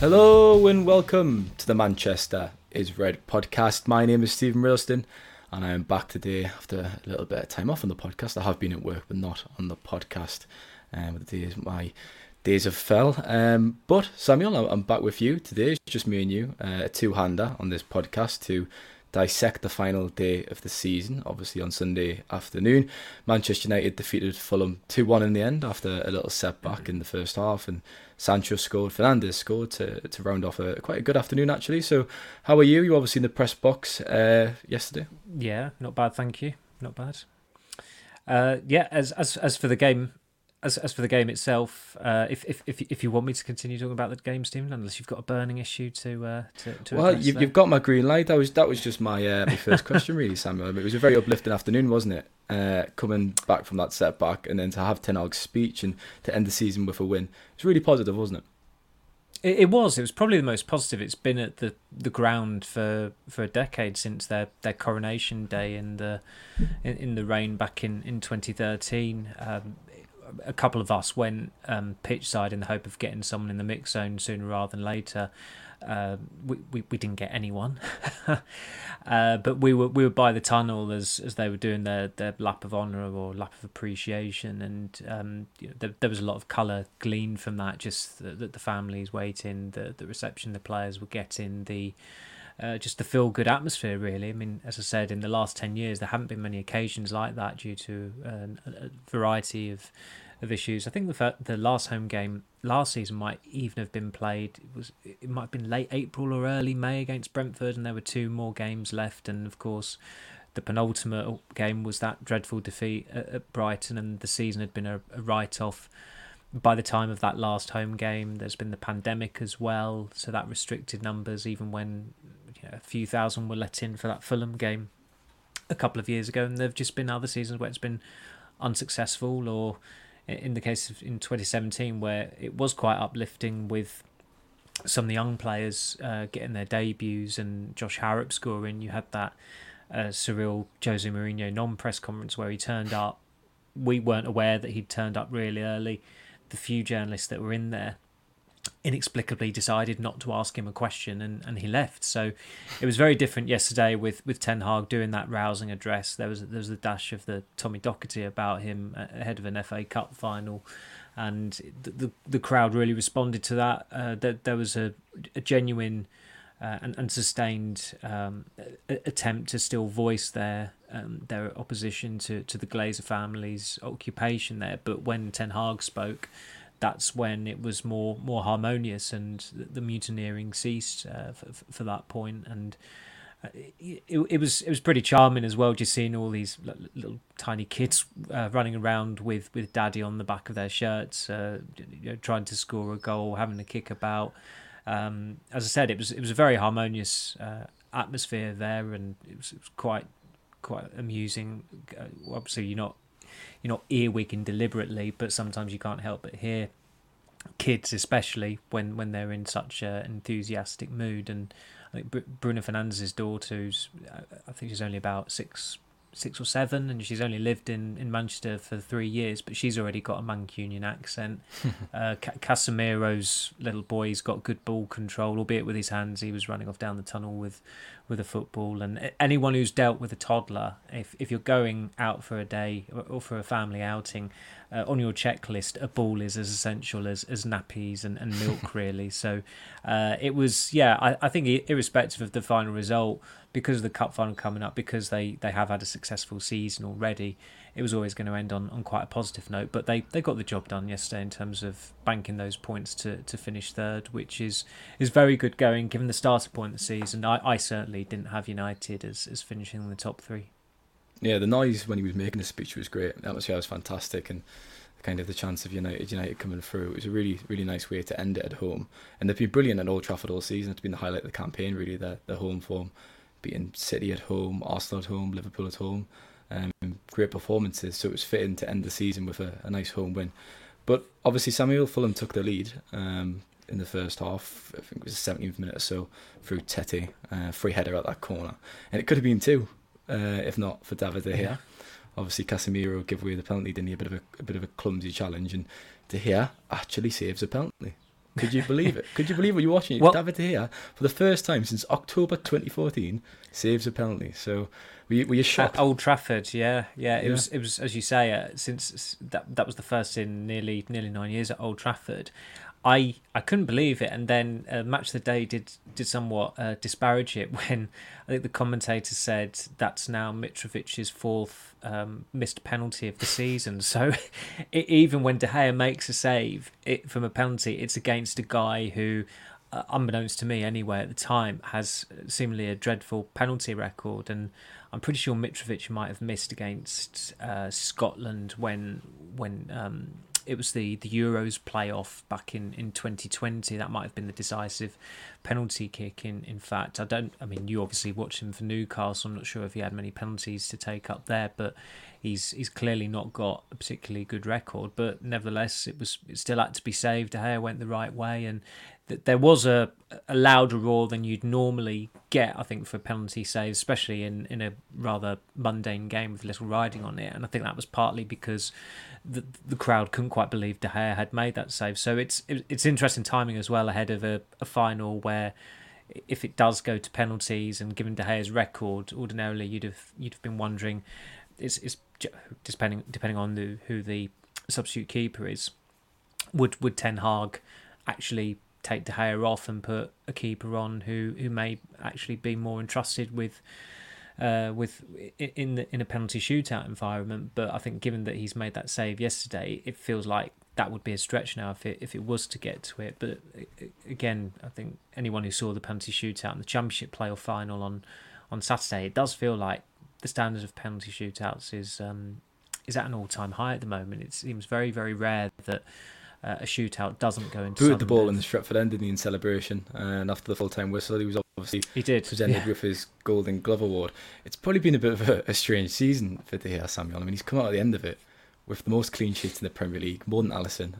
Hello and welcome to the Manchester is Red podcast. My name is Steven Railston and I am back today after a little bit of time off on the podcast. I have been at work but not on the podcast. My days have fell. But Samuel, I'm back with you today. It's just me and you, a two-hander on this podcast to dissect the final day of the season. Obviously on Sunday afternoon, Manchester United defeated Fulham 2-1 in the end after a little setback in the first half, and Sancho scored, Fernandes scored to round off quite a good afternoon actually. So how are you? You were obviously in the press box yesterday. Yeah, not bad, thank you. Not bad. As for the game itself, if you want me to continue talking about the game, Stephen, unless you've got a burning issue to well, you've got my green light. That was just my first question, really, Samuel. It was a very uplifting afternoon, wasn't it? Coming back from that setback and then to have Ten Hag's speech and to end the season with a win, it's really positive, wasn't it? It was. It was probably the most positive it's been at the ground for a decade since their coronation day in the rain back in 2013. A couple of us went pitch side in the hope of getting someone in the mix zone sooner rather than later. We didn't get anyone, but we were by the tunnel as they were doing their lap of honour or lap of appreciation, and there was a lot of colour gleaned from that. Just the families waiting, the reception the players were getting, just the feel-good atmosphere, really. I mean, as I said, in the last 10 years, there haven't been many occasions like that due to a variety of issues. I think the last home game last season might even have been played. It might have been late April or early May against Brentford, and there were two more games left. And, of course, the penultimate game was that dreadful defeat at Brighton, and the season had been a write-off by the time of that last home game. There's been the pandemic as well, so that restricted numbers even when a few thousand were let in for that Fulham game a couple of years ago. And there have just been other seasons where it's been unsuccessful, or in the case of in 2017 where it was quite uplifting with some of the young players getting their debuts and Josh Harrop scoring. You had that surreal Jose Mourinho non-press conference where he turned up. We weren't aware that he'd turned up really early. The few journalists that were in there inexplicably decided not to ask him a question, and he left. So it was very different yesterday with Ten Hag doing that rousing address. There was the dash of the Tommy Docherty about him ahead of an FA Cup final, and the crowd really responded to that. There was a genuine and sustained attempt to still voice their opposition to the Glazer family's occupation there. But when Ten Hag spoke, that's when it was more harmonious, and the mutineering ceased for that point. And it was pretty charming as well, just seeing all these little tiny kids running around with daddy on the back of their shirts, trying to score a goal, having a kick about. As I said, it was a very harmonious atmosphere there, and it was quite amusing. Obviously, you're not earwigging deliberately, but sometimes you can't help but hear kids, especially when they're in such an enthusiastic mood. And I think Bruno Fernandes' daughter, who's, I think she's only about six or seven, and she's only lived in Manchester for 3 years, but she's already got a Mancunian accent. Casemiro's little boy's got good ball control, albeit with his hands. He was running off down the tunnel with a football. And anyone who's dealt with a toddler, if you're going out for a day or for a family outing, on your checklist, a ball is as essential as nappies and milk, really. So it was, I think irrespective of the final result, because of the cup final coming up, because they have had a successful season already, it was always going to end on quite a positive note. But they got the job done yesterday in terms of banking those points to finish third, which is very good going given the starting point of the season. I certainly didn't have United as finishing in the top three. Yeah, the noise when he was making the speech was great. The atmosphere was fantastic, and kind of the chance of United coming through. It was a really, really nice way to end it at home. And they've been brilliant at Old Trafford all season. It's been the highlight of the campaign, really, their home form. Beating City at home, Arsenal at home, Liverpool at home. Great performances. So it was fitting to end the season with a nice home win. But obviously, Samuel, Fulham took the lead in the first half. I think it was the 17th minute or so, through Tete. Free header at that corner. And it could have been two, if not for David de Gea. Yeah. Obviously, Casemiro gave away the penalty, didn't he? A bit of a clumsy challenge. And De Gea actually saves a penalty. Could you believe it? Could you believe what you're watching? Well, David de Gea, for the first time since October 2014, saves a penalty. So were you shocked? At Old Trafford, yeah. It was as you say. Since that was the first in nearly 9 years at Old Trafford. I couldn't believe it, and then Match of the Day did somewhat disparage it when I think the commentator said that's now Mitrovic's fourth missed penalty of the season. So even when De Gea makes a save from a penalty, it's against a guy who, unbeknownst to me anyway at the time, has seemingly a dreadful penalty record. And I'm pretty sure Mitrovic might have missed against Scotland when it was the Euros playoff back in 2020. That might have been the decisive penalty kick. In fact, you obviously watch him for Newcastle. I'm not sure if he had many penalties to take up there, but he's clearly not got a particularly good record. But nevertheless, it still had to be saved. De Gea went the right way, and there was a louder roar than you'd normally get, I think, for penalty saves, especially in a rather mundane game with little riding on it. And I think that was partly because the crowd couldn't quite believe De Gea had made that save. So it's interesting timing as well ahead of a final where, if it does go to penalties, and given De Gea's record, ordinarily you'd have been wondering, it's depending on who the substitute keeper is, would Ten Hag actually take De Gea off and put a keeper on who may actually be more entrusted in a penalty shootout environment. But I think given that he's made that save yesterday, it feels like that would be a stretch now if it was to get to it. But again, I think anyone who saw the penalty shootout and the Championship playoff final on Saturday, it does feel like the standard of penalty shootouts is at an all-time high at the moment. It seems very, very rare that a shootout doesn't go into. Booted the ball in the Stretford end, didn't he, in celebration? And after the full-time whistle, he was obviously presented with his Golden Glove award. It's probably been a bit of a strange season for De Gea, Samuel. I mean, he's come out at the end of it with the most clean sheets in the Premier League, more than Alisson,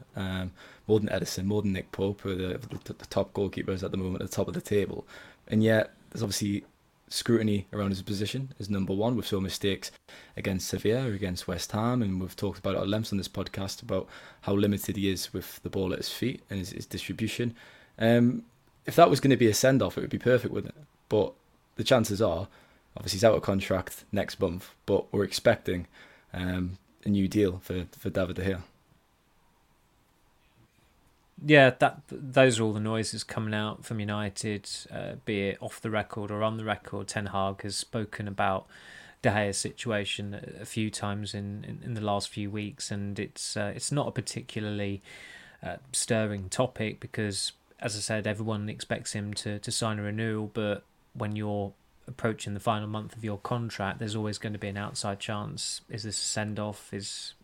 more than Edison, more than Nick Pope, who are the top goalkeepers at the moment at the top of the table. And yet, there's obviously scrutiny around his position as number one. We've saw mistakes against Sevilla, against West Ham, and we've talked about it at length on this podcast about how limited he is with the ball at his feet and his distribution. If that was going to be a send-off, it would be perfect, wouldn't it? But the chances are, obviously he's out of contract next month, but we're expecting a new deal for David De Gea. Yeah, those are all the noises coming out from United, be it off the record or on the record. Ten Hag has spoken about De Gea's situation a few times in the last few weeks, and it's not a particularly stirring topic because, as I said, everyone expects him to sign a renewal, but when you're approaching the final month of your contract, there's always going to be an outside chance. Is this a send-off? Is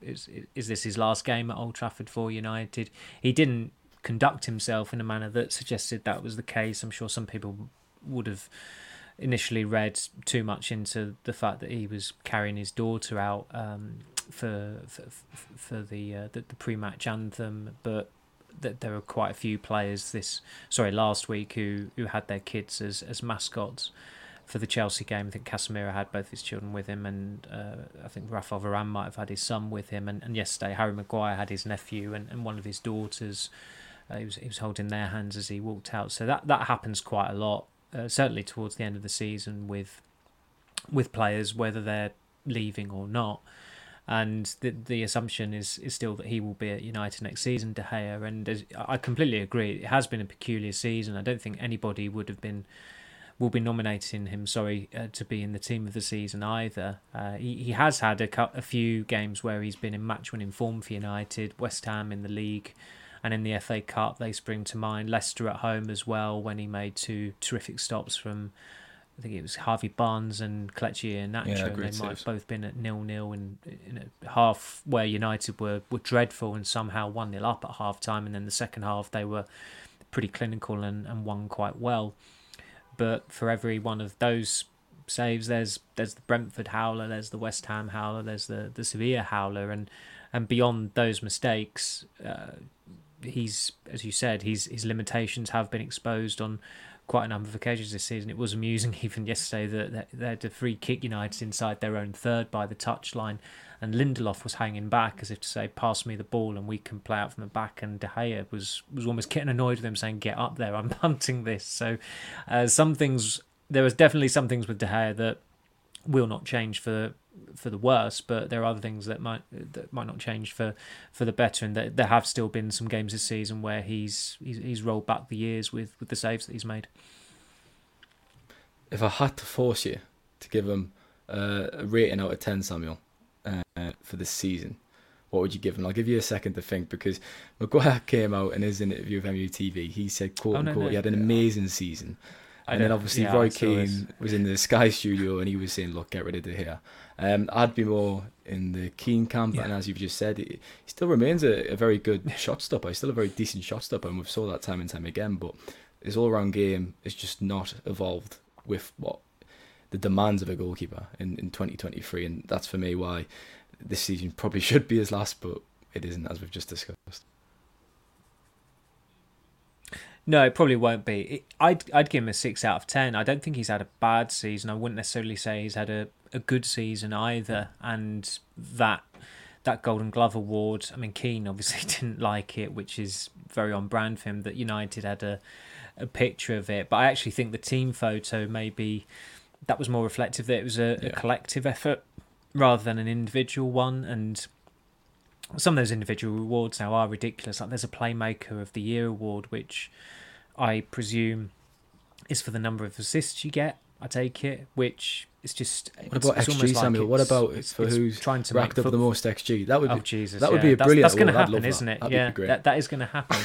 this his last game at Old Trafford for United? He didn't conduct himself in a manner that suggested that was the case. I'm sure some people would have initially read too much into the fact that he was carrying his daughter out for the pre-match anthem, but that there were quite a few players last week who had their kids as mascots for the Chelsea game. I think Casemiro had both his children with him, and I think Rafael Varane might have had his son with him. And yesterday, Harry Maguire had his nephew and one of his daughters. He was holding their hands as he walked out. So that happens quite a lot, certainly towards the end of the season with players, whether they're leaving or not. And the assumption is still that he will be at United next season, De Gea. And I completely agree. It has been a peculiar season. I don't think anybody will be nominating him, to be in the team of the season either. He has had a few games where he's been in match-winning form for United, West Ham in the league and in the FA Cup, they spring to mind. Leicester at home as well, when he made two terrific stops from, I think it was Harvey Barnes and Kelechi Iheanacho. Yeah, they might have both been at 0-0 in a half where United were dreadful and somehow 1-0 up at half-time, and then the second half they were pretty clinical and won quite well. But for every one of those saves, there's the Brentford howler, there's the West Ham howler, there's the Sevilla howler, and beyond those mistakes, his limitations have been exposed on quite a number of occasions this season. It was amusing even yesterday that they had a free kick United inside their own third by the touchline, and Lindelof was hanging back as if to say, pass me the ball and we can play out from the back, and De Gea was almost getting annoyed with him, saying, get up there, I'm punting this. So some things, there was definitely some things with De Gea that will not change for the worse, but there are other things that might not change for the better, and there have still been some games this season where he's rolled back the years with the saves that he's made. If I had to force you to give him a rating out of 10, Samuel, for this season, what would you give him? I'll give you a second to think, because Maguire came out in his interview with MUTV, he said, quote unquote, he had an amazing season. And then obviously Roy Keane was in the Sky studio and he was saying, look, get rid of De Gea. I'd be more in the Keane camp, and as you've just said, he still remains a very good shot stopper. He's still a very decent shot stopper, and we've saw that time and time again, but his all-round game has just not evolved with what the demands of a goalkeeper in 2023, and that's for me why this season probably should be his last, but it isn't, as we've just discussed. No, it probably won't be. I'd give him a 6 out of 10. I don't think he's had a bad season. I wouldn't necessarily say he's had a good season either. And that Golden Glove award, I mean, Keane obviously didn't like it, which is very on brand for him, that United had a picture of it. But I actually think the team photo, maybe that was more reflective, that it was a collective effort rather than an individual one. And some of those individual awards now are ridiculous. Like, there's a Playmaker of the Year award, which I presume is for the number of assists you get, I take it, which is just... What about XG, Samuel? What about for who's racked up the most XG? That would be, that would be a brilliant award. That's going to happen, isn't it? Yeah, that is going to happen.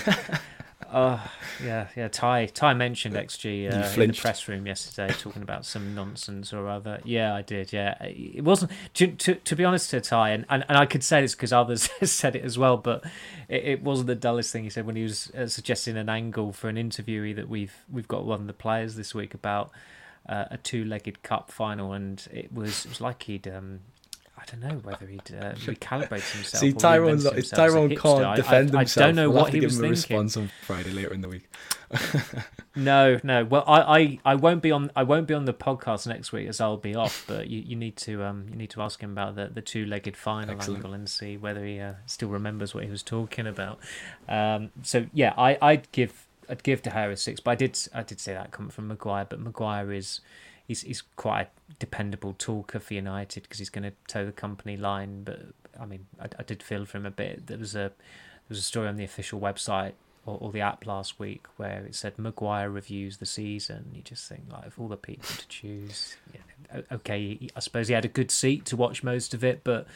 Ty mentioned XG in the press room yesterday, talking about some nonsense or other. Yeah, I did. Yeah, it wasn't. To be honest, to Ty, and I could say this because others said it as well, but it wasn't the dullest thing he said when he was suggesting an angle for an interviewee that we've got one of the players this week about a two-legged cup final, and it was like he'd. I don't know whether he'd recalibrated himself. See, Tyrone can't defend himself. I don't know what he was thinking. We'll have to give him a response on Friday later in the week. No. Well, I won't be on. I won't be on the podcast next week, as I'll be off. But you need to ask him about the two-legged final angle and see whether he still remembers what he was talking about. I'd give De Gea a 6. But I did say that coming from Maguire. But Maguire is. He's quite a dependable talker for United because he's going to toe the company line. But I mean, I did feel for him a bit. There was a story on the official website or the app last week where it said Maguire reviews the season. You just think, like, of all the people to choose. Yeah, okay, I suppose he had a good seat to watch most of it, but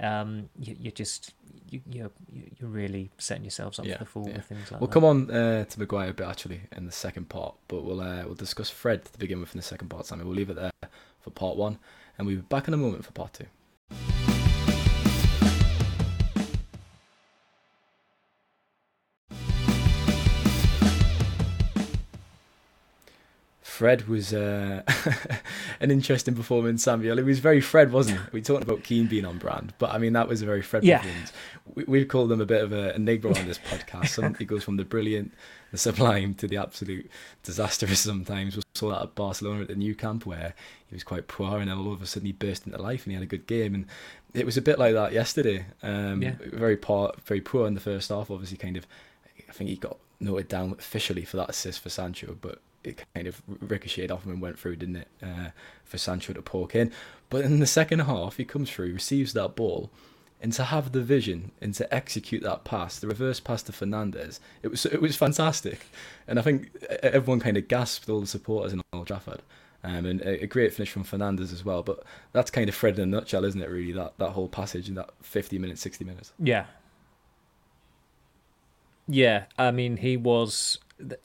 you're really setting yourselves up for the fall with things like that. We'll come on to Maguire a bit actually in the second part, but we'll discuss Fred to begin with in the second part, Sammy. We'll leave it there for part 1, and we'll be back in a moment for part 2. Fred was an interesting performance, Samuel. It was very Fred, wasn't it? We talked about Keane being on brand, but I mean, that was a very Fred performance. We've called him a bit of an enigma on this podcast. He goes from the brilliant, the sublime, to the absolute disastrous sometimes. We saw that at Barcelona at the new camp where he was quite poor, and then all of a sudden he burst into life and he had a good game. And it was a bit like that yesterday. Very poor in the first half, obviously. I think he got noted down officially for that assist for Sancho, but it kind of ricocheted off him and went through, didn't it, for Sancho to poke in. But in the second half, he comes through, receives that ball, and to have the vision and to execute that pass, the reverse pass to Fernandes, it was fantastic. And I think everyone kind of gasped, all the supporters in Old Trafford. And a great finish from Fernandes as well. But that's kind of Fred in a nutshell, isn't it, really, that whole passage in that 50 minutes, 60 minutes. Yeah, I mean, he was...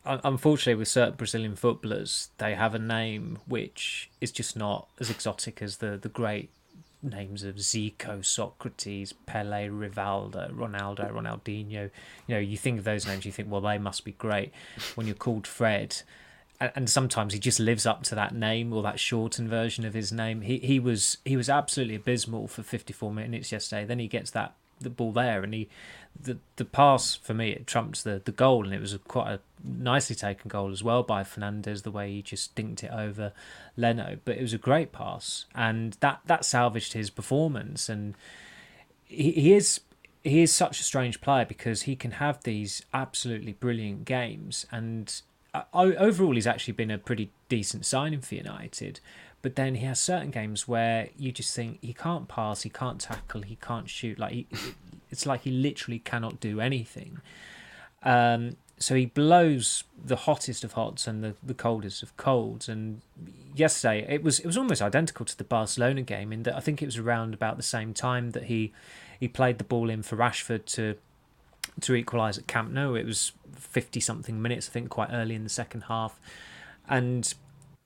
Unfortunately, with certain Brazilian footballers, they have a name which is just not as exotic as the great names of Zico, Socrates, Pele, Rivaldo, Ronaldo, Ronaldinho. You know, you think of those names, you think, well, they must be great. When you're called Fred, and sometimes he just lives up to that name or that shortened version of his name. He was absolutely abysmal for 54 minutes yesterday. Then he gets the ball there, and the pass, for me, it trumps the goal, and it was quite a nicely taken goal as well by Fernandes, the way he just dinked it over Leno. But it was a great pass, and that salvaged his performance. And he is such a strange player because he can have these absolutely brilliant games, and overall he's actually been a pretty decent signing for United. But then he has certain games where you just think he can't pass, he can't tackle, he can't shoot. Like it's like he literally cannot do anything. So he blows the hottest of hots and the coldest of colds. And yesterday it was almost identical to the Barcelona game in that I think it was around about the same time that he played the ball in for Rashford to equalise at Camp Nou. It was 50-something minutes, I think, quite early in the second half. And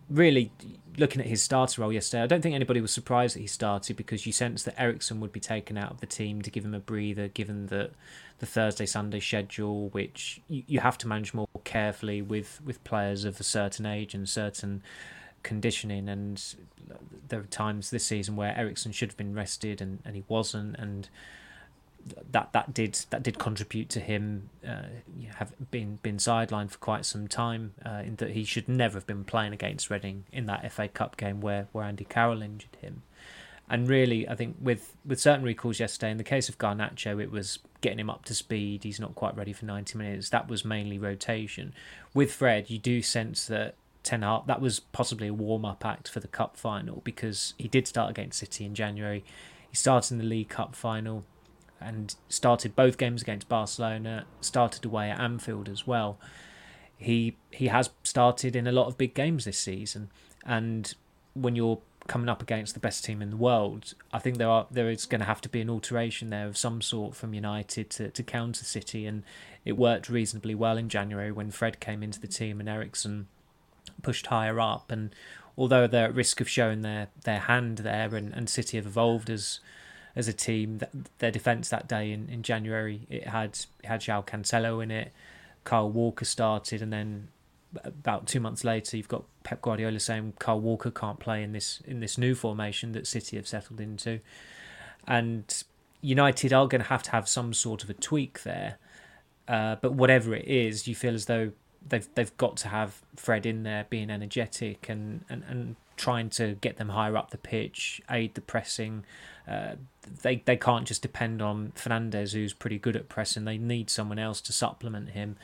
really, looking at his starter role yesterday, I don't think anybody was surprised that he started because you sense that Eriksen would be taken out of the team to give him a breather, given the Thursday-Sunday schedule, which you have to manage more carefully with players of a certain age and certain conditioning. And there are times this season where Eriksen should have been rested and he wasn't, and that did contribute to him have been sidelined for quite some time, in that he should never have been playing against Reading in that FA Cup game where Andy Carroll injured him. And really, I think with certain recalls yesterday, in the case of Garnacho, it was getting him up to speed. He's not quite ready for 90 minutes. That was mainly rotation. With Fred, you do sense that Ten Hag, that was possibly a warm-up act for the Cup final, because he did start against City in January. He started in the League Cup final and started both games against Barcelona, started away at Anfield as well. He has started in a lot of big games this season, and when you're coming up against the best team in the world, I think there is going to have to be an alteration there of some sort from United to counter City, and it worked reasonably well in January when Fred came into the team and Eriksen pushed higher up. And although they're at risk of showing their hand there, and City have evolved as a team, their defence that day in January, it had João Cancelo in it, Kyle Walker started, and then about 2 months later you've got Pep Guardiola saying Kyle Walker can't play in this new formation that City have settled into. And United are going to have some sort of a tweak there, but whatever it is, you feel as though they've got to have Fred in there being energetic and trying to get them higher up the pitch, aid the pressing. They can't just depend on Fernandes, who's pretty good at pressing. They need someone else to supplement him.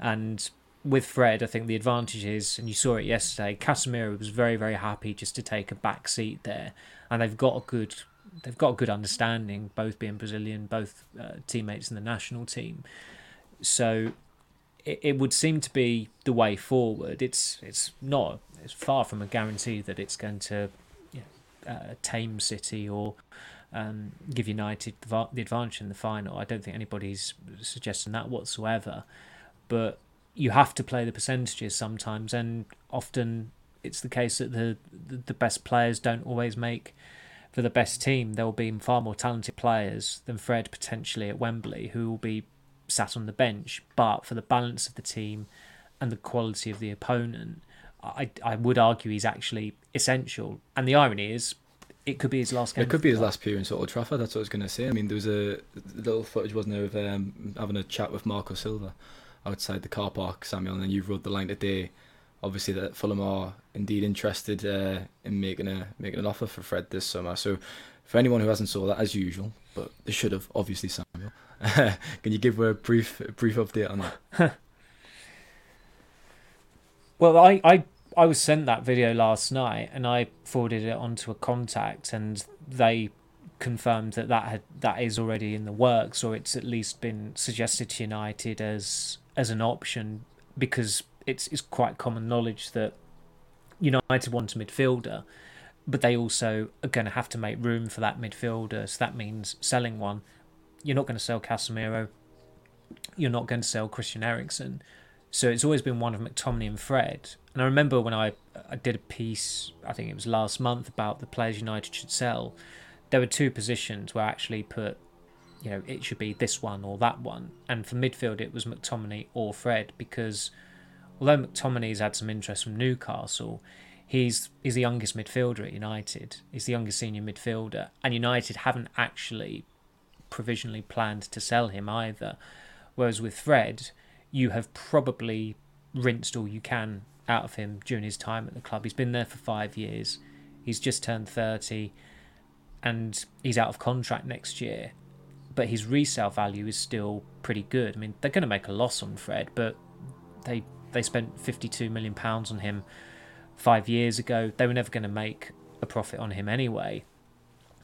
And with Fred, I think the advantage is, and you saw it yesterday, Casemiro was very, very happy just to take a back seat there. And they've got a good understanding, both being Brazilian, both teammates in the national team. So it would seem to be the way forward. It's not. It's far from a guarantee that it's going to tame City or give United the advantage in the final. I don't think anybody's suggesting that whatsoever. But you have to play the percentages sometimes, and often it's the case that the best players don't always make for the best team. There will be far more talented players than Fred potentially at Wembley who will be sat on the bench, but for the balance of the team and the quality of the opponent, I would argue he's actually essential. And the irony is, it could be his last game. It could be his last period in sort of Trafford. That's what I was going to say. I mean, there was a little footage, wasn't there, of having a chat with Marco Silva outside the car park, Samuel, and then you've rode the line today, obviously, that Fulham are indeed interested in making an offer for Fred this summer. So for anyone who hasn't saw that, as usual, but they should have, obviously, Samuel, can you give a brief update on that? Well, I was sent that video last night, and I forwarded it onto a contact, and they confirmed that is already in the works, or it's at least been suggested to United as an option, because it's quite common knowledge that United want a midfielder, but they also are going to have to make room for that midfielder. So that means selling one. You're not going to sell Casemiro. You're not going to sell Christian Eriksen. So it's always been one of McTominay and Fred. And I remember when I did a piece, I think it was last month, about the players United should sell. There were two positions where I actually put, it should be this one or that one. And for midfield, it was McTominay or Fred, because although McTominay's had some interest from Newcastle, he's the youngest midfielder at United. He's the youngest senior midfielder. And United haven't actually provisionally planned to sell him either. Whereas with Fred, you have probably rinsed all you can out of him during his time at the club. He's been there for 5 years. He's just turned 30, and he's out of contract next year. but his resale value is still pretty good. I mean, they're going to make a loss on Fred, but they spent £52 million on him 5 years ago. They were never going to make a profit on him anyway.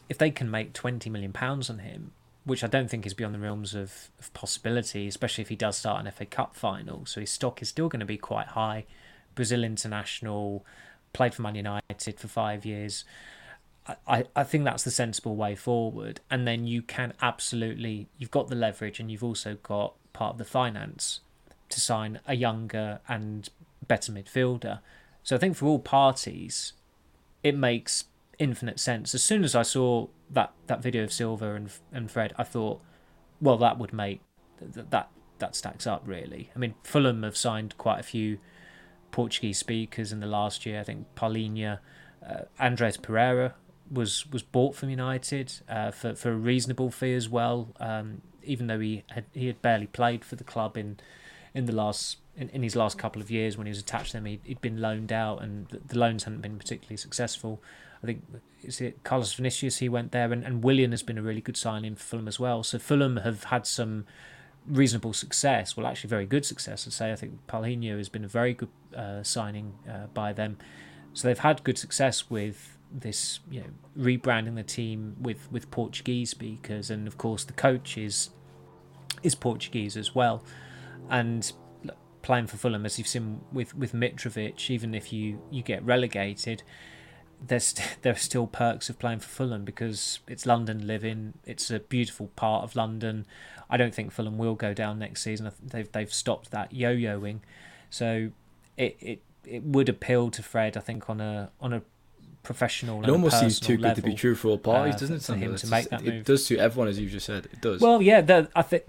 If they can make £20 million on him, which I don't think is beyond the realms of possibility, especially if he does start an FA Cup final, so his stock is still going to be quite high. Brazil international, played for Man United for 5 years. I think that's the sensible way forward. And then you can absolutely, you've got the leverage and you've also got part of the finance to sign a younger and better midfielder. So I think for all parties, it makes infinite sense. As soon as I saw that video of Silva and Fred, I thought, well, that would make that stacks up, really. I mean, Fulham have signed quite a few Portuguese speakers in the last year. I think Paulinho, Andres Pereira was bought from United for a reasonable fee as well, even though he had barely played for the club in his last couple of years. When he was attached to them, he'd been loaned out, and the loans hadn't been particularly successful. I think Carlos Vinicius, he went there, and Willian has been a really good signing for Fulham as well. So Fulham have had some reasonable success, well, actually very good success, I'd say. I think Paulinho has been a very good signing by them. So they've had good success with this, you know, rebranding the team with Portuguese speakers, and of course the coach is Portuguese as well. And playing for Fulham, as you've seen with Mitrovic, even if you get relegated, there are still perks of playing for Fulham because it's London living. It's a beautiful part of London. I don't think Fulham will go down next season. They've stopped that yo-yoing, so it would appeal to Fred, I think, on a professional level. It almost seems too good to be true for all parties, doesn't it? It does suit everyone, as you've just said. It does. Well, yeah, I think.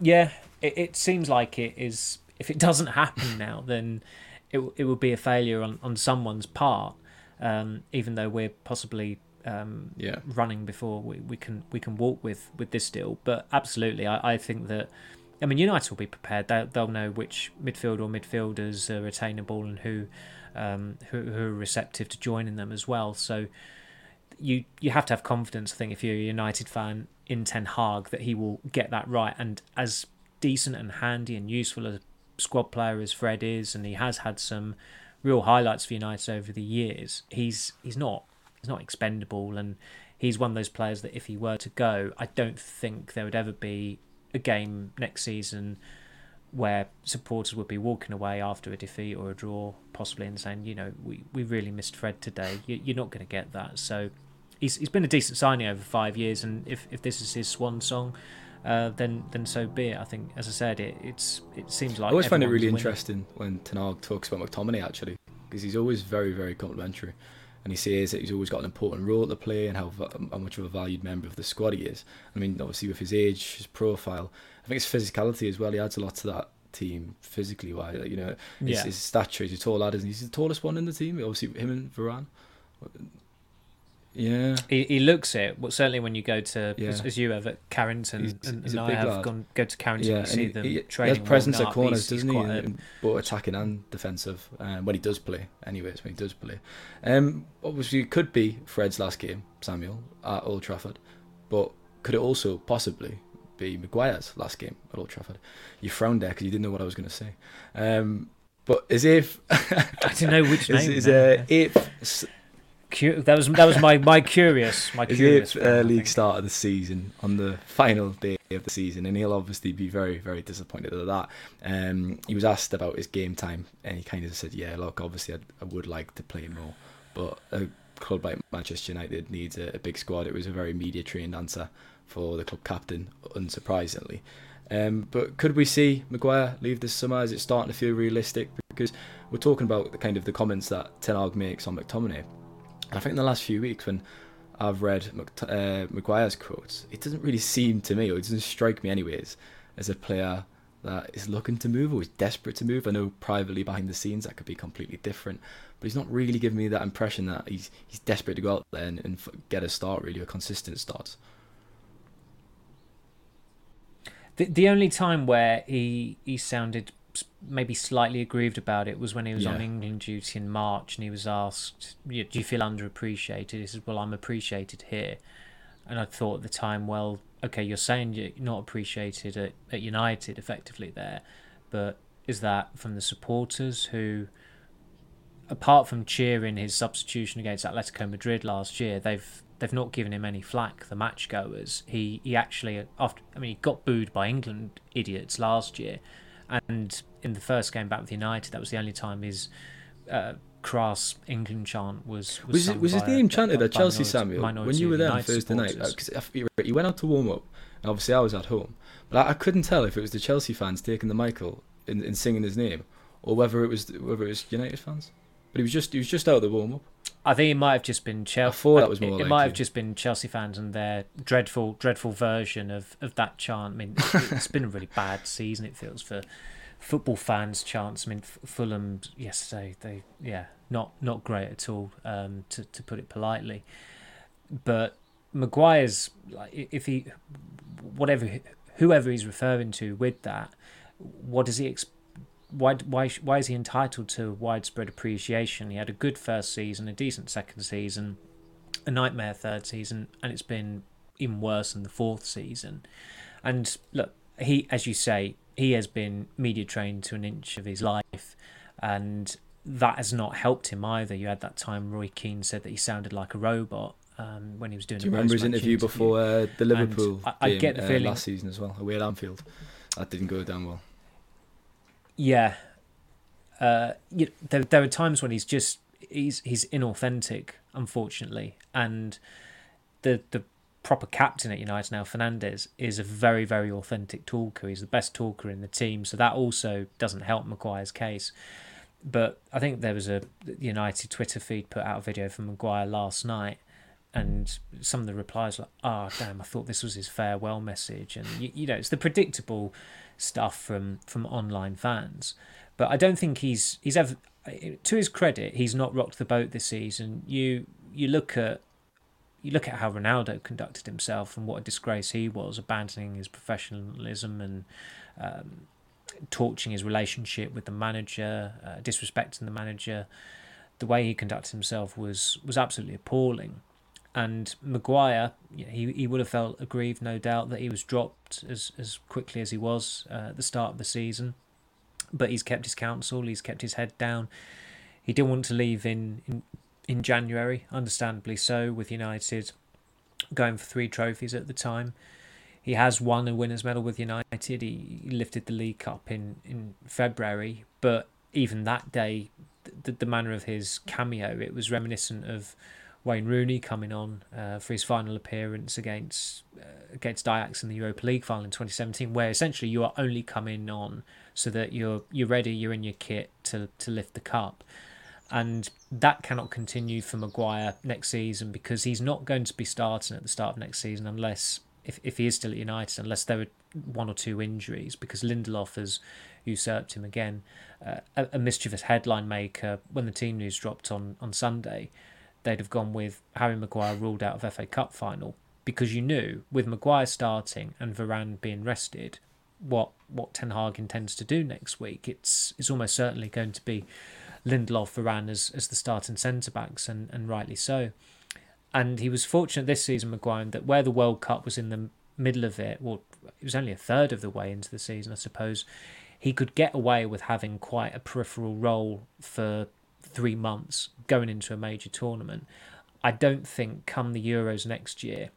Yeah, it seems like it is. If it doesn't happen now, then it would be a failure on someone's part. Even though we're possibly running before we can walk with this deal. But absolutely, I think that, I mean, United will be prepared. They'll know which midfield or midfielders are attainable and who are receptive to joining them as well. So you have to have confidence, I think, if you're a United fan, in Ten Hag, that he will get that right. And as decent and handy and useful a squad player as Fred is, and he has had some real highlights for United over the years, he's not expendable, and he's one of those players that if he were to go, I don't think there would ever be a game next season where supporters would be walking away after a defeat or a draw, possibly, and saying, you know, we really missed Fred today. You're not going to get that. So he's been a decent signing over 5 years, and if this is his swan song, then so be it. I think, as I said, it seems like I always find it really interesting when Ten Hag talks about McTominay, actually, because he's always very, very complimentary, and he says that he's always got an important role to play and how much of a valued member of the squad he is. I mean, obviously with his age, his profile, I think his physicality as well, he adds a lot to that team physically wise. Like, you know, his stature, he's a tall lad, isn't he? He's the tallest one in the team, obviously, him and Varane. Yeah, he looks it. Well, certainly when you go to as you have at Carrington, he's and I have lad. Go to Carrington and see them training. He has presence at corners, doesn't he? Both attacking and defensive. When he does play, anyways, when he does play, obviously it could be Fred's last game, Samuel, at Old Trafford, but could it also possibly be Maguire's last game at Old Trafford? You frowned there because you didn't know what I was going to say. But as if I don't know which name. If that was my curious. My curious. League start of the season, on the final day of the season, and he'll obviously be very, very disappointed at that. He was asked about his game time, and he kind of said, "Yeah, look, obviously I would like to play more, but a club like Manchester United needs a big squad." It was a very media trained answer for the club captain, unsurprisingly. But could we see Maguire leave this summer? Is it starting to feel realistic? Because we're talking about the kind of the comments that Ten Hag makes on McTominay. I think in the last few weeks, when I've read Maguire's quotes, it doesn't really seem to me, or it doesn't strike me anyways, as a player that is looking to move or is desperate to move. I know privately behind the scenes that could be completely different, but he's not really giving me that impression that he's desperate to go out there and get a start, really, a consistent start. The only time where he sounded maybe slightly aggrieved about it was when he was on England duty in March, and he was asked, "Do you feel underappreciated?" He says, "Well, I'm appreciated here." And I thought at the time, well, okay, you're saying you're not appreciated at United effectively there, but is that from the supporters who, apart from cheering his substitution against Atletico Madrid last year, they've not given him any flack, the matchgoers. He actually, he got booed by England idiots last year, and in the first game back with United, that was the only time his crass England chant was his name chanted at Chelsea, Samuel, when you were there on Thursday night? Because he went out to warm up, and obviously I was at home, but I couldn't tell if it was the Chelsea fans taking the Michael and singing his name, or whether it was United fans. But he was just out of the warm up. I think it might have just been Chelsea. I thought that was more likely. It might have just been Chelsea fans and their dreadful version of that chant. I mean, it's been a really bad season, it feels, for football fans' chants. I mean, Fulham yesterday, not great at all, to put it politely. But Maguire's, like, whoever he's referring to with that, what does he expect? Why is he entitled to widespread appreciation? He had a good first season, a decent second season, a nightmare third season, and it's been even worse in the fourth season. And look, he, as you say, he has been media trained to an inch of his life, and that has not helped him either. You had that time Roy Keane said that he sounded like a robot when he was doing. Do you remember his interview before the Liverpool game, I get the feeling last season as well, away at Anfield? That didn't go down well. Yeah, there are times when he's inauthentic, unfortunately, and the proper captain at United now, Fernandes, is a very, very authentic talker. He's the best talker in the team, so that also doesn't help Maguire's case. But I think there was a United Twitter feed put out a video from Maguire last night, and some of the replies were like, "Oh, damn, I thought this was his farewell message," and it's the predictable stuff from online fans. But I don't think he's ever, to his credit, he's not rocked the boat this season. You look at how Ronaldo conducted himself and what a disgrace he was, abandoning his professionalism and torching his relationship with the manager, disrespecting the manager. The way he conducted himself was absolutely appalling. And Maguire, he would have felt aggrieved, no doubt, that he was dropped as quickly as he was at the start of the season. But he's kept his counsel, he's kept his head down. He didn't want to leave in January, understandably so, with United going for 3 trophies at the time. He has won a winners' medal with United. He lifted the League Cup in February. But even that day, the manner of his cameo, it was reminiscent of Wayne Rooney coming on for his final appearance against Ajax in the Europa League final in 2017, where essentially you are only coming on so that you're ready, you're in your kit to lift the cup. And that cannot continue for Maguire next season, because he's not going to be starting at the start of next season unless, if he is still at United, unless there are 1 or 2 injuries, because Lindelof has usurped him again. A mischievous headline maker, when the team news dropped on Sunday, they'd have gone with Harry Maguire ruled out of FA Cup final, because you knew with Maguire starting and Varane being rested, what Ten Hag intends to do next week, it's almost certainly going to be Lindelof, Varane as the starting centre-backs, and rightly so. And he was fortunate this season, Maguire, that where the World Cup was in the middle of it, well, it was only a third of the way into the season, I suppose, he could get away with having quite a peripheral role for 3 months going into a major tournament. I don't think come the Euros next year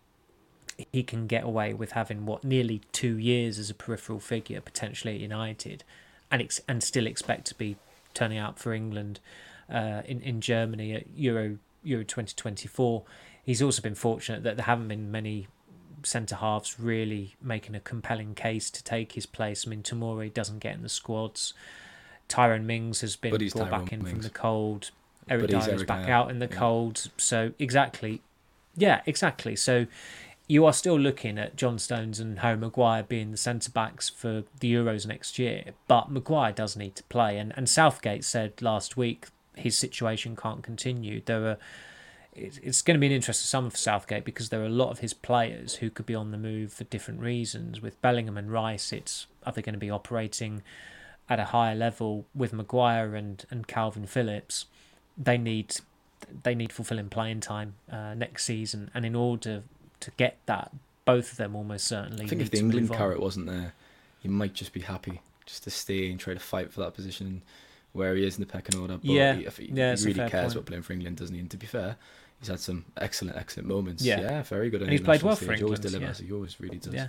he can get away with having what, nearly 2 years as a peripheral figure potentially at United, and still expect to be turning out for England in Germany at Euro 2024. He's also been fortunate that there haven't been many centre halves really making a compelling case to take his place. I mean, Tomori doesn't get in the squads. Tyrone Mings has been brought back in from the cold. Eric Dyer is back out in the cold. So exactly. So you are still looking at John Stones and Harry Maguire being the centre-backs for the Euros next year. But Maguire does need to play. And Southgate said last week his situation can't continue. It's going to be an interesting summer for Southgate, because there are a lot of his players who could be on the move for different reasons. With Bellingham and Rice, are they going to be operating at a higher level? With Maguire and Calvin Phillips, they need fulfilling playing time next season, and in order to get that, both of them almost certainly. I think if the England carrot wasn't there, he might just be happy just to stay and try to fight for that position where he is in the pecking order. But yeah, he really cares about playing for England, doesn't he? And to be fair, he's had some excellent moments. Yeah, very good. And he's played well for England. He always delivers. He always really does. Yeah.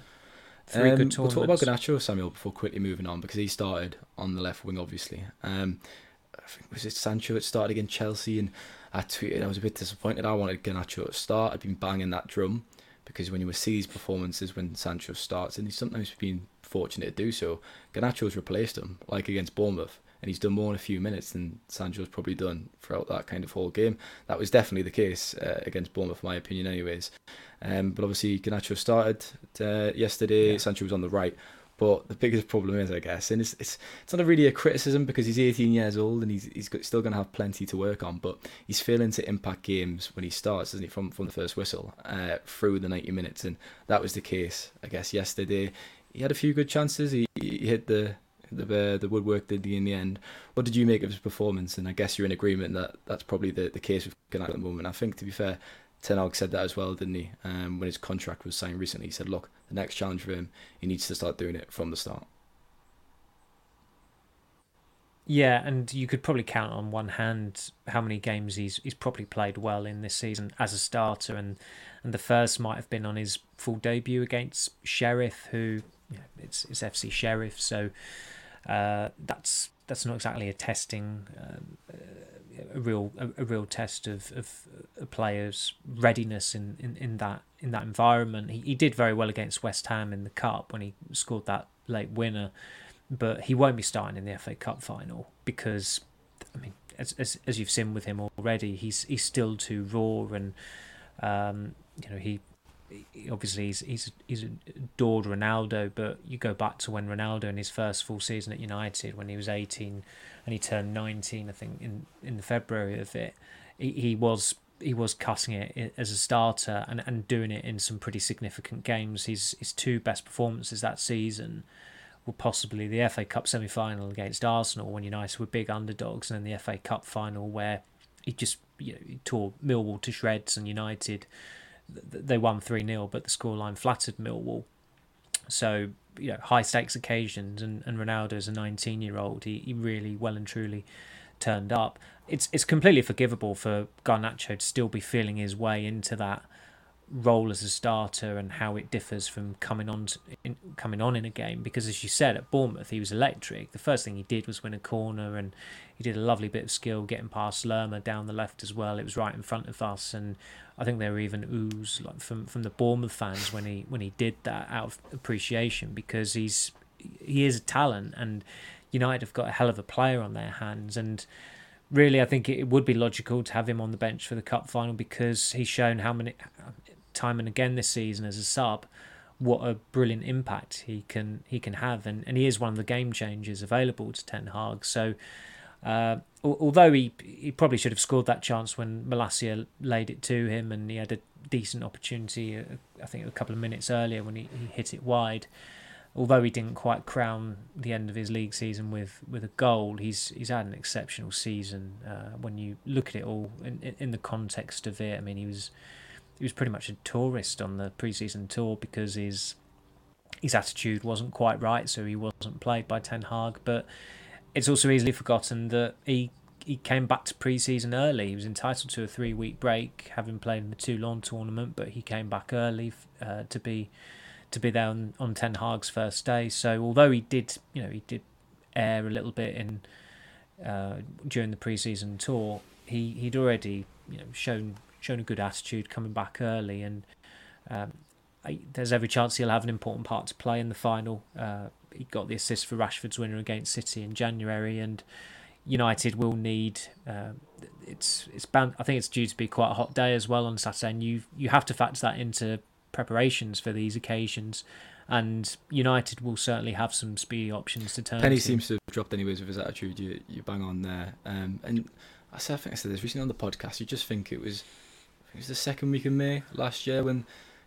Three good tournaments. We'll talk about Garnacho, Samuel, before quickly moving on, because he started on the left wing, obviously. I think, was it Sancho that started against Chelsea? And I tweeted, I was a bit disappointed. I wanted Garnacho to start. I'd been banging that drum, because when you see these performances when Sancho starts, and he's sometimes been fortunate to do so, Garnacho's replaced him, like against Bournemouth. And he's done more in a few minutes than Sancho's probably done throughout that kind of whole game. That was definitely the case against Bournemouth, in my opinion anyways. But obviously Garnacho started yesterday, yeah. Sancho was on the right. But the biggest problem is, I guess, and it's not really a criticism because he's 18 years old and he's still going to have plenty to work on, but he's failing to impact games when he starts, isn't he, from the first whistle through the 90 minutes. And that was the case, I guess, yesterday. He had a few good chances. He hit the woodwork did in the end. What did you make of his performance? And I guess you're in agreement that that's probably the case with Garnacho at the moment. I think, to be fair, Ten Hag said that as well, didn't he? When his contract was signed recently, he said, look, the next challenge for him, he needs to start doing it from the start. Yeah, and you could probably count on one hand how many games he's probably played well in this season as a starter, and the first might have been on his full debut against Sheriff, who, you know, it's FC Sheriff, so that's not exactly a testing, a real test of a player's readiness in that environment. He did very well against West Ham in the Cup when he scored that late winner, but he won't be starting in the FA Cup final because, I mean, as you've seen with him already, he's still too raw, and you know, he obviously he's adored Ronaldo, but you go back to when Ronaldo in his first full season at United, when he was 18 and he turned 19, I think in February of it, he was cussing it as a starter and doing it in some pretty significant games. His two best performances that season were possibly the FA Cup semi-final against Arsenal when United were big underdogs, and then the FA Cup final where he just, you know, he tore Millwall to shreds, and United, they won 3-0, but the scoreline flattered Millwall. So, you know, high stakes occasions, and Ronaldo as a 19-year-old, he really well and truly turned up. It's completely forgivable for Garnacho to still be feeling his way into that role as a starter and how it differs from coming on in a game, because as you said, at Bournemouth he was electric. The first thing he did was win a corner, and he did a lovely bit of skill getting past Lerma down the left as well. It was right in front of us, and I think there were even oohs like from the Bournemouth fans when he did that, out of appreciation, because he is a talent, and United have got a hell of a player on their hands. And really, I think it would be logical to have him on the bench for the cup final, because he's shown how many time and again this season as a sub what a brilliant impact he can have, and he is one of the game changers available to Ten Hag. So although he probably should have scored that chance when Malacia laid it to him, and he had a decent opportunity I think a couple of minutes earlier when he hit it wide. Although he didn't quite crown the end of his league season with a goal, he's had an exceptional season when you look at it all in the context of it. I mean, he was pretty much a tourist on the pre-season tour because his attitude wasn't quite right, so he wasn't played by Ten Hag. But it's also easily forgotten that he came back to pre-season early. He was entitled to a 3-week break, having played in the Toulon tournament, but he came back early to be there on Ten Hag's first day. So although he did air a little bit in during the pre-season tour, he'd already, you know, shown a good attitude coming back early, and there's every chance he'll have an important part to play in the final. He got the assist for Rashford's winner against City in January, and United will need it's bound. I think it's due to be quite a hot day as well on Saturday, and you have to factor that into preparations for these occasions, and United will certainly have some speedy options to turn Penny to. Seems to have dropped anyways with his attitude. You bang on there, and I think I said this recently on the podcast. You just think it was the second week of May last year when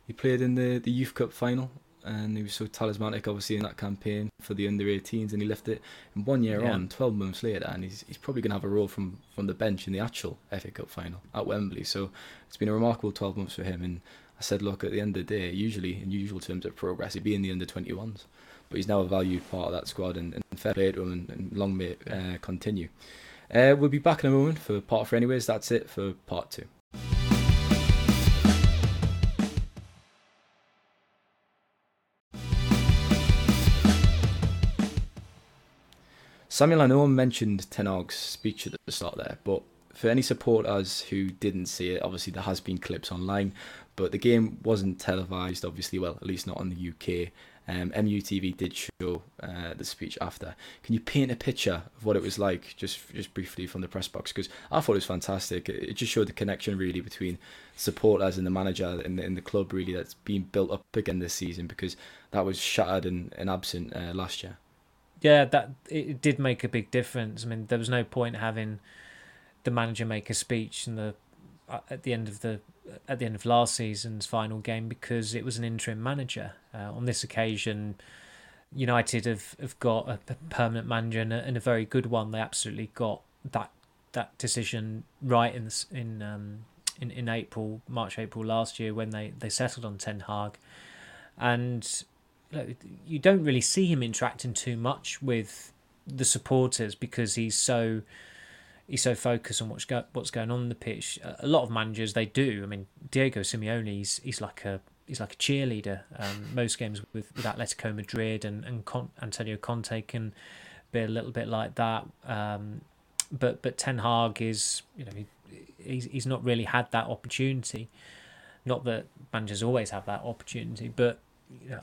he played in the Youth Cup final, and he was so talismanic obviously in that campaign for the under-18s, and he left it, and 1 year on, 12 months later, and he's probably going to have a role from the bench in the actual FA Cup final at Wembley. So it's been a remarkable 12 months for him, and I said, look, at the end of the day, usually in usual terms of progress, he'd be in the under-21s. But he's now a valued part of that squad, and fair play to him, and long may it continue. We'll be back in a moment for part 3 anyways. That's it for part 2. Samuel, I know I mentioned Ten Hag's speech at the start there, but for any supporters who didn't see it, obviously there has been clips online, but the game wasn't televised, obviously, well, at least not on the UK. MUTV did show the speech after. Can you paint a picture of what it was like, just briefly, from the press box? Because I thought it was fantastic. It just showed the connection, really, between supporters and the manager and the club, really, that's been built up again this season, because that was shattered and absent last year. Yeah, that it did make a big difference. I mean, there was no point having the manager make a speech in the at the end of last season's final game, because it was an interim manager. On this occasion, United have got a permanent manager and a very good one. They absolutely got that decision right in March April last year, when they settled on Ten Hag. And you don't really see him interacting too much with the supporters, because he's so focused on what's going on the pitch. A lot of managers, they do. I mean, Diego Simeone, he's like a cheerleader. Most games with Atletico Madrid and Antonio Conte can be a little bit like that. But Ten Hag is, he's not really had that opportunity. Not that managers always have that opportunity, but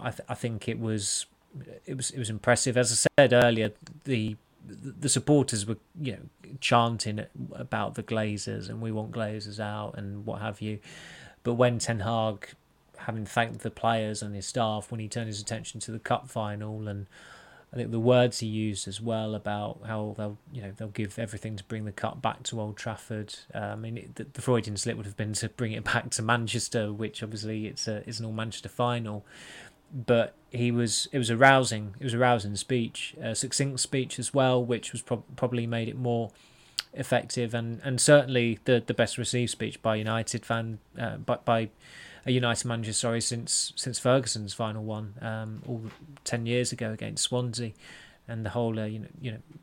I think it was impressive. As I said earlier, the supporters were chanting about the Glazers and we want Glazers out and what have you. But when Ten Hag, having thanked the players and his staff, when he turned his attention to the cup final, and I think the words he used as well about how they'll give everything to bring the cup back to Old Trafford. I mean, the Freudian slip would have been to bring it back to Manchester, which obviously it's an all Manchester final. But it was a rousing speech, a succinct speech as well, which was probably made it more effective, and certainly the best received speech by United fan, by a United manager, since Ferguson's final one, all 10 years ago against Swansea. And the whole,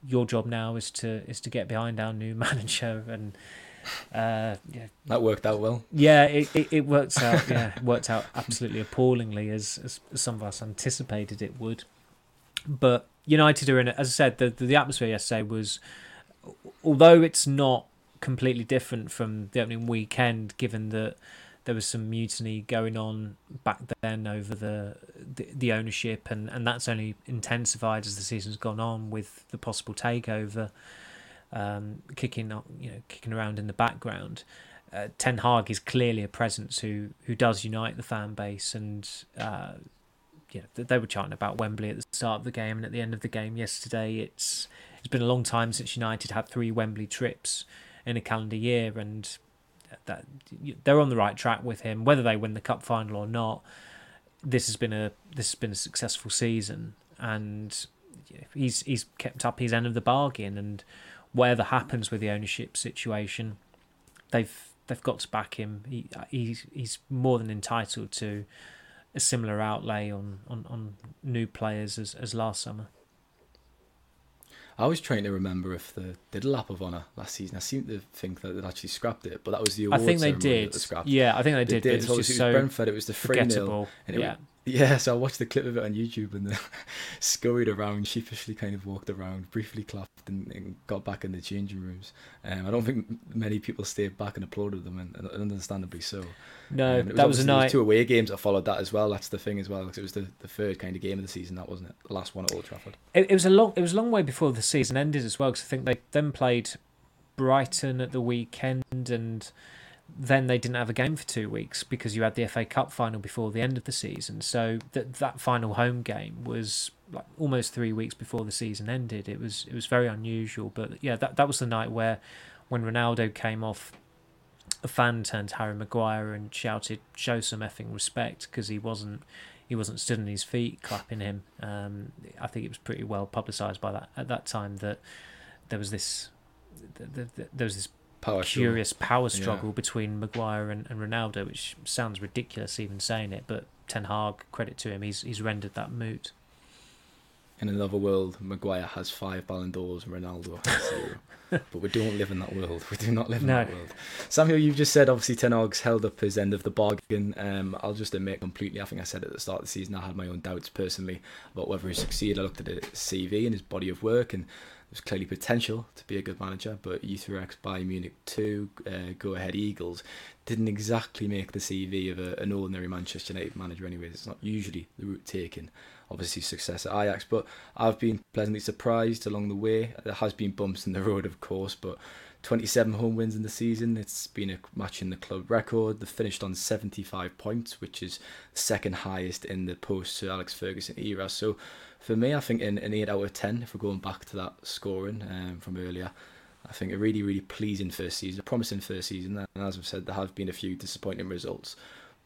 your job now is to get behind our new manager, and that worked out well. Yeah, it worked out. Yeah, worked out absolutely appallingly, as some of us anticipated it would. But United are in it. As I said, the atmosphere yesterday was, although it's not completely different from the opening weekend, given that there was some mutiny going on back then over the ownership, and that's only intensified as the season's gone on, with the possible takeover kicking around in the background. Ten Hag is clearly a presence who does unite the fan base, and they were chanting about Wembley at the start of the game, and at the end of the game yesterday, it's been a long time since United had 3 Wembley trips in a calendar year, and that they're on the right track with him. Whether they win the cup final or not, this has been a successful season, and he's kept up his end of the bargain. And whatever happens with the ownership situation, they've got to back him. He's more than entitled to a similar outlay on new players as last summer. I was trying to remember if they did a lap of honour last season. I seem to think that they'd actually scrapped it, but that was the award ceremony that they scrapped. Yeah, I think they did. It was so Brentford, it was the 3-0. So I watched the clip of it on YouTube and then scurried around, sheepishly kind of walked around, briefly clapped and got back in the changing rooms. I don't think many people stayed back and applauded them, and understandably so. No, that was a night. There was 2 away games that followed that as well. That's the thing as well, because it was the third kind of game of the season, that wasn't it? The last one at Old Trafford. It was a long way before the season ended as well, because I think they then played Brighton at the weekend, and then they didn't have a game for 2 weeks because you had the FA Cup final before the end of the season. So that final home game was like almost 3 weeks before the season ended. It was very unusual, but yeah, that was the night where, when Ronaldo came off, a fan turned to Harry Maguire and shouted, "Show some effing respect," because he wasn't stood on his feet clapping him. I think it was pretty well publicised by that at that time that there was this power struggle between Maguire and Ronaldo, which sounds ridiculous even saying it, but Ten Hag, credit to him, he's rendered that moot. In another world, Maguire has 5 Ballon d'Ors and Ronaldo has 0. But we don't live in that world. We do not live in that world. Samuel, you've just said, obviously, Ten Hag's held up his end of the bargain. I'll just admit completely, I think I said at the start of the season, I had my own doubts personally about whether he succeeded. I looked at his CV and his body of work, and there's clearly potential to be a good manager, but U3X, Bayern Munich 2, go-ahead Eagles, didn't exactly make the CV of an ordinary Manchester United manager anyways. It's not usually the route taken. Obviously success at Ajax, but I've been pleasantly surprised along the way. There has been bumps in the road, of course, but 27 home wins in the season. It's been a match in the club record. They finished on 75 points, which is the second highest in the post-Sir Alex Ferguson era. So for me, I think an 8 out of 10, if we're going back to that scoring from earlier, I think a really, really pleasing first season, a promising first season. And as I've said, there have been a few disappointing results.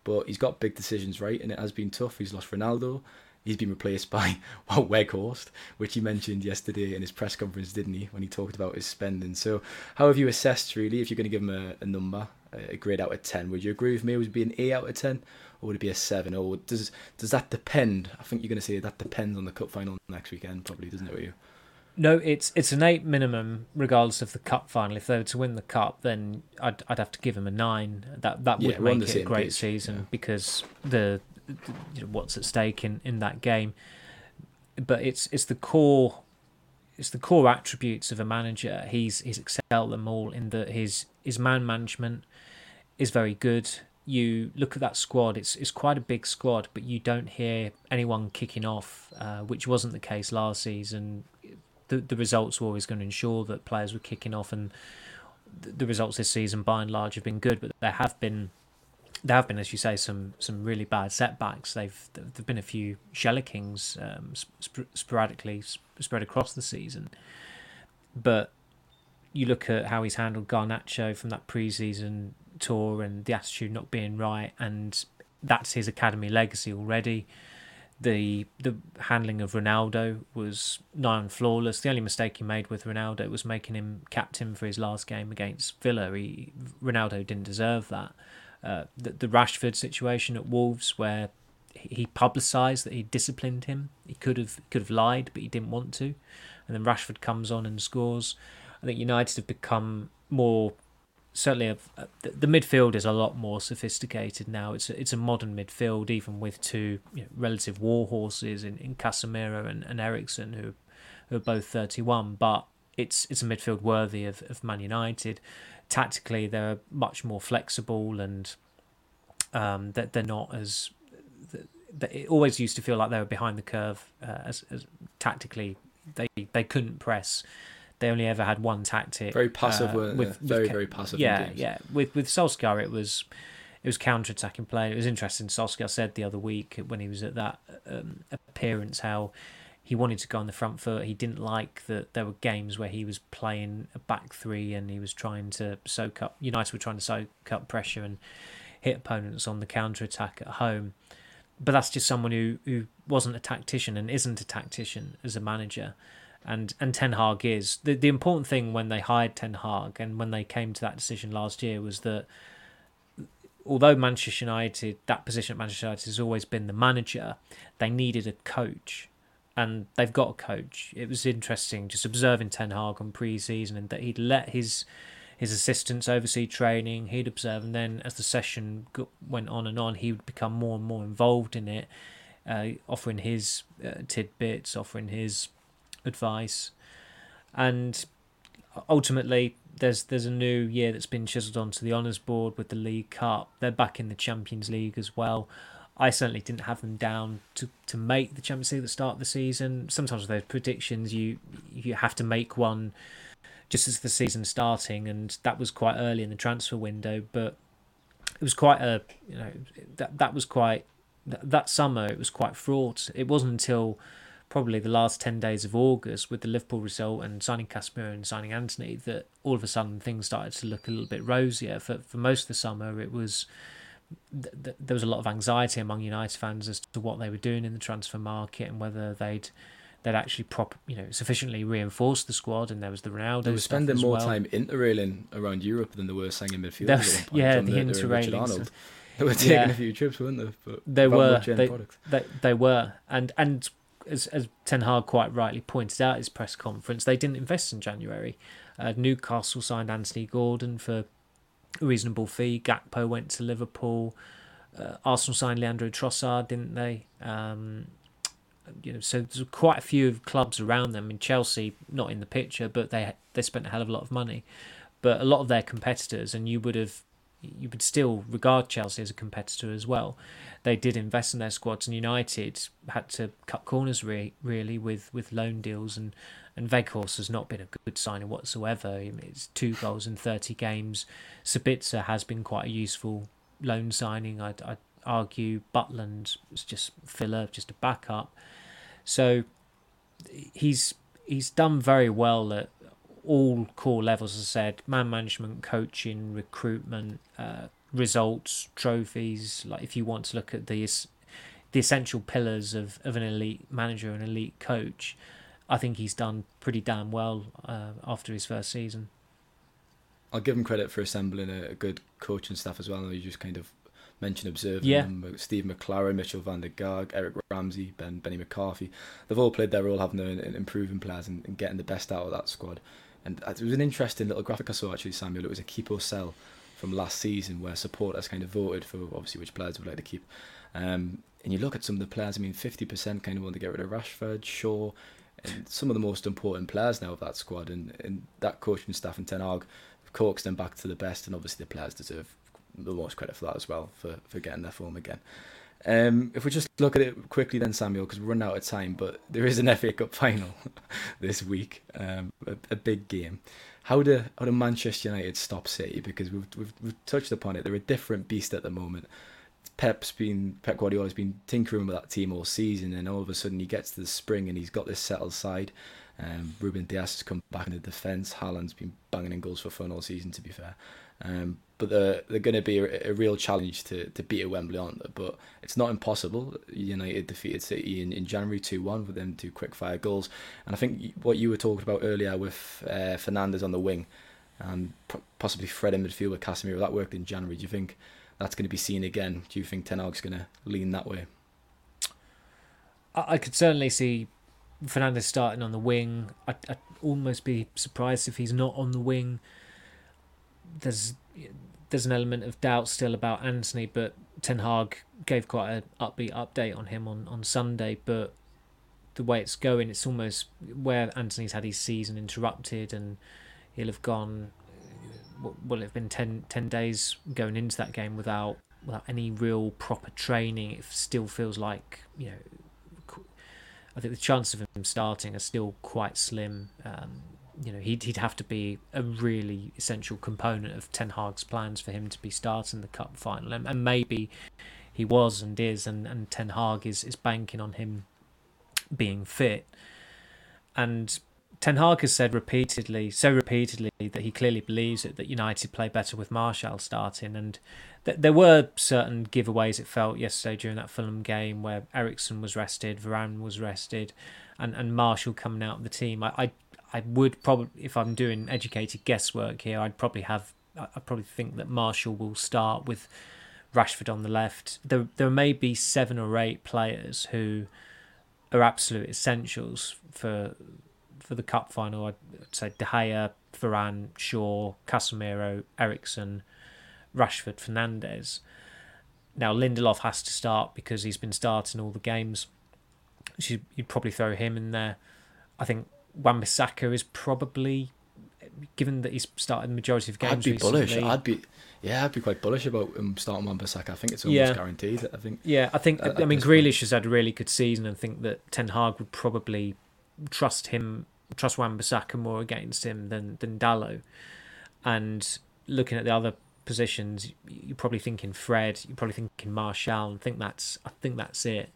But he's got big decisions right, and it has been tough. He's lost Ronaldo. He's been replaced by Weghorst, which he mentioned yesterday in his press conference, didn't he, when he talked about his spending. So how have you assessed, really, if you're going to give him a number, a grade out of 10? Would you agree with me? Would it be an 8 out of 10, or would it be a 7? Or does that depend? I think you're going to say that depends on the cup final next weekend, probably, doesn't it, with you? No, it's an 8 minimum, regardless of the cup final. If they were to win the cup, then I'd have to give him a 9. That would make it a great season because the... what's at stake in that game, but it's the core attributes of a manager. He's excelled them all in that his man management is very good. You look at that squad; it's quite a big squad, but you don't hear anyone kicking off, which wasn't the case last season. The results were always going to ensure that players were kicking off, and the results this season, by and large, have been good. But there have been, as you say, some really bad setbacks. There've been a few shellakings sporadically spread across the season. But you look at how he's handled Garnacho from that pre-season tour and the attitude not being right, and that's his academy legacy already. The handling of Ronaldo was nigh on flawless. The only mistake he made with Ronaldo was making him captain for his last game against Villa. Ronaldo didn't deserve that. The Rashford situation at Wolves, where he publicised that he disciplined him. He could have lied, but he didn't want to. And then Rashford comes on and scores. I think United have become more, certainly the midfield is a lot more sophisticated now. It's a modern midfield, even with two relative war horses in Casemiro and Eriksen, who are both 31. But it's a midfield worthy of Man United. Tactically, they're much more flexible, and that they're not as. It always used to feel like they were behind the curve. As tactically, they couldn't press. They only ever had one tactic. Very passive, very passive. Yeah. With Solskjaer, it was counter-attacking play. It was interesting. Solskjaer said the other week when he was at that appearance how he wanted to go on the front foot. He didn't like that there were games where he was playing a back three and he was trying to soak up. United were trying to soak up pressure and hit opponents on the counter-attack at home. But that's just someone who wasn't a tactician and isn't a tactician as a manager. And Ten Hag is. The important thing when they hired Ten Hag and when they came to that decision last year was that although Manchester United, that position at Manchester United has always been the manager, they needed a coach. And they've got a coach. It was interesting just observing Ten Hag on pre-season, and that he'd let his assistants oversee training. He'd observe, and then as the session went on and on, he would become more and more involved in it, offering his tidbits, offering his advice. And ultimately, there's a new year that's been chiselled onto the honours board with the League Cup. They're back in the Champions League as well. I certainly didn't have them down to make the Champions League at the start of the season. Sometimes with those predictions, you have to make one just as the season's starting, and that was quite early in the transfer window. But it was quite that summer. It was quite fraught. It wasn't until probably the last 10 days of August, with the Liverpool result and signing Casemiro and signing Antony, that all of a sudden things started to look a little bit rosier. For most of the summer, it was. There was a lot of anxiety among United fans as to what they were doing in the transfer market and whether they'd that actually sufficiently reinforced the squad, and there was the Ronaldo. They were spending more time interrailing around Europe than they were hanging midfielders at one point. Yeah, the interrailing. They were taking a few trips, weren't they? But they were. They were. And as Ten Hag quite rightly pointed out at his press conference, they didn't invest in January. Newcastle signed Anthony Gordon for a reasonable fee. Gakpo went to Liverpool. Arsenal signed Leandro Trossard, didn't they? So there's quite a few clubs around them. I mean, Chelsea, not in the picture, but they spent a hell of a lot of money. But a lot of their competitors, and you would still regard Chelsea as a competitor as well. They did invest in their squads, and United had to cut corners really with loan deals, and Weghorst has not been a good signing whatsoever. I mean, it's 2 goals in 30 games. Sabitzer has been quite a useful loan signing, I'd argue. Butland was just filler, just a backup. So he's done very well at all core levels, as I said: man management, coaching, recruitment, results, trophies. Like, if you want to look at the essential pillars of an elite manager and elite coach, I think he's done pretty damn well after his first season. I'll give him credit for assembling a good coaching staff as well. You just kind of mentioned observing them. Steve McLaren, Mitchell van der Gaag, Eric Ramsey, Benny McCarthy. They've all played their role, having their improving players and getting the best out of that squad. And it was an interesting little graphic I saw, actually, Samuel. It was a keep or sell from last season, where supporters kind of voted for, obviously, which players would like to keep. And you look at some of the players. 50% kind of want to get rid of Rashford, Shaw, and some of the most important players now of that squad. And that coaching staff and Ten Hag coaxed them back to the best, and obviously the players deserve the most credit for that as well, for getting their form again. If we just look at it quickly then, Samuel, because we're running out of time, but there is an FA Cup final this week, a big game. How do Manchester United stop City? Because we've touched upon it. They're a different beast at the moment. Pep Guardiola's been tinkering with that team all season, and all of a sudden he gets to the spring and he's got this settled side. Ruben Dias has come back in the defence. Haaland's been banging in goals for fun all season, to be fair. But they're going to be a real challenge to beat at Wembley, aren't they? But it's not impossible. United defeated City in January 2-1 with them 2 quick-fire goals. And I think what you were talking about earlier with Fernandes on the wing and possibly Fred in midfield with Casemiro, that worked in January. Do you think that's going to be seen again? Do you think Ten Hag's going to lean that way? I could certainly see Fernandes starting on the wing. I'd almost be surprised if he's not on the wing. There's an element of doubt still about Anthony, but Ten Hag gave quite an upbeat update on him on Sunday. But the way it's going, it's almost where Anthony's had his season interrupted, and he'll have gone, will it have been 10 days going into that game without any real proper training. It still feels like, I think the chance of him starting are still quite slim. He'd have to be a really essential component of Ten Hag's plans for him to be starting the cup final, and maybe he was and is, and Ten Hag is banking on him being fit. And Ten Hag has said repeatedly that he clearly believes it, that United play better with Martial starting, and there were certain giveaways, it felt, yesterday during that Fulham game, where Eriksen was rested, Varane was rested, and Martial coming out of the team. I would probably, if I'm doing educated guesswork here, I probably think that Martial will start with Rashford on the left. There may be 7 or 8 players who are absolute essentials for the cup final. I'd say De Gea, Varane, Shaw, Casemiro, Eriksen, Rashford, Fernandes. Now Lindelof has to start because he's been starting all the games. So you'd probably throw him in there. I think Wan-Bissaka is probably, given that he's started the majority of games. I'd be quite bullish about him starting Wan-Bissaka. I think it's almost guaranteed. I think Grealish has had a really good season, and think that Ten Hag would probably trust Wan-Bissaka more against him than Dalot. And looking at the other positions, you're probably thinking Fred, you're probably thinking Martial, and I think that's it.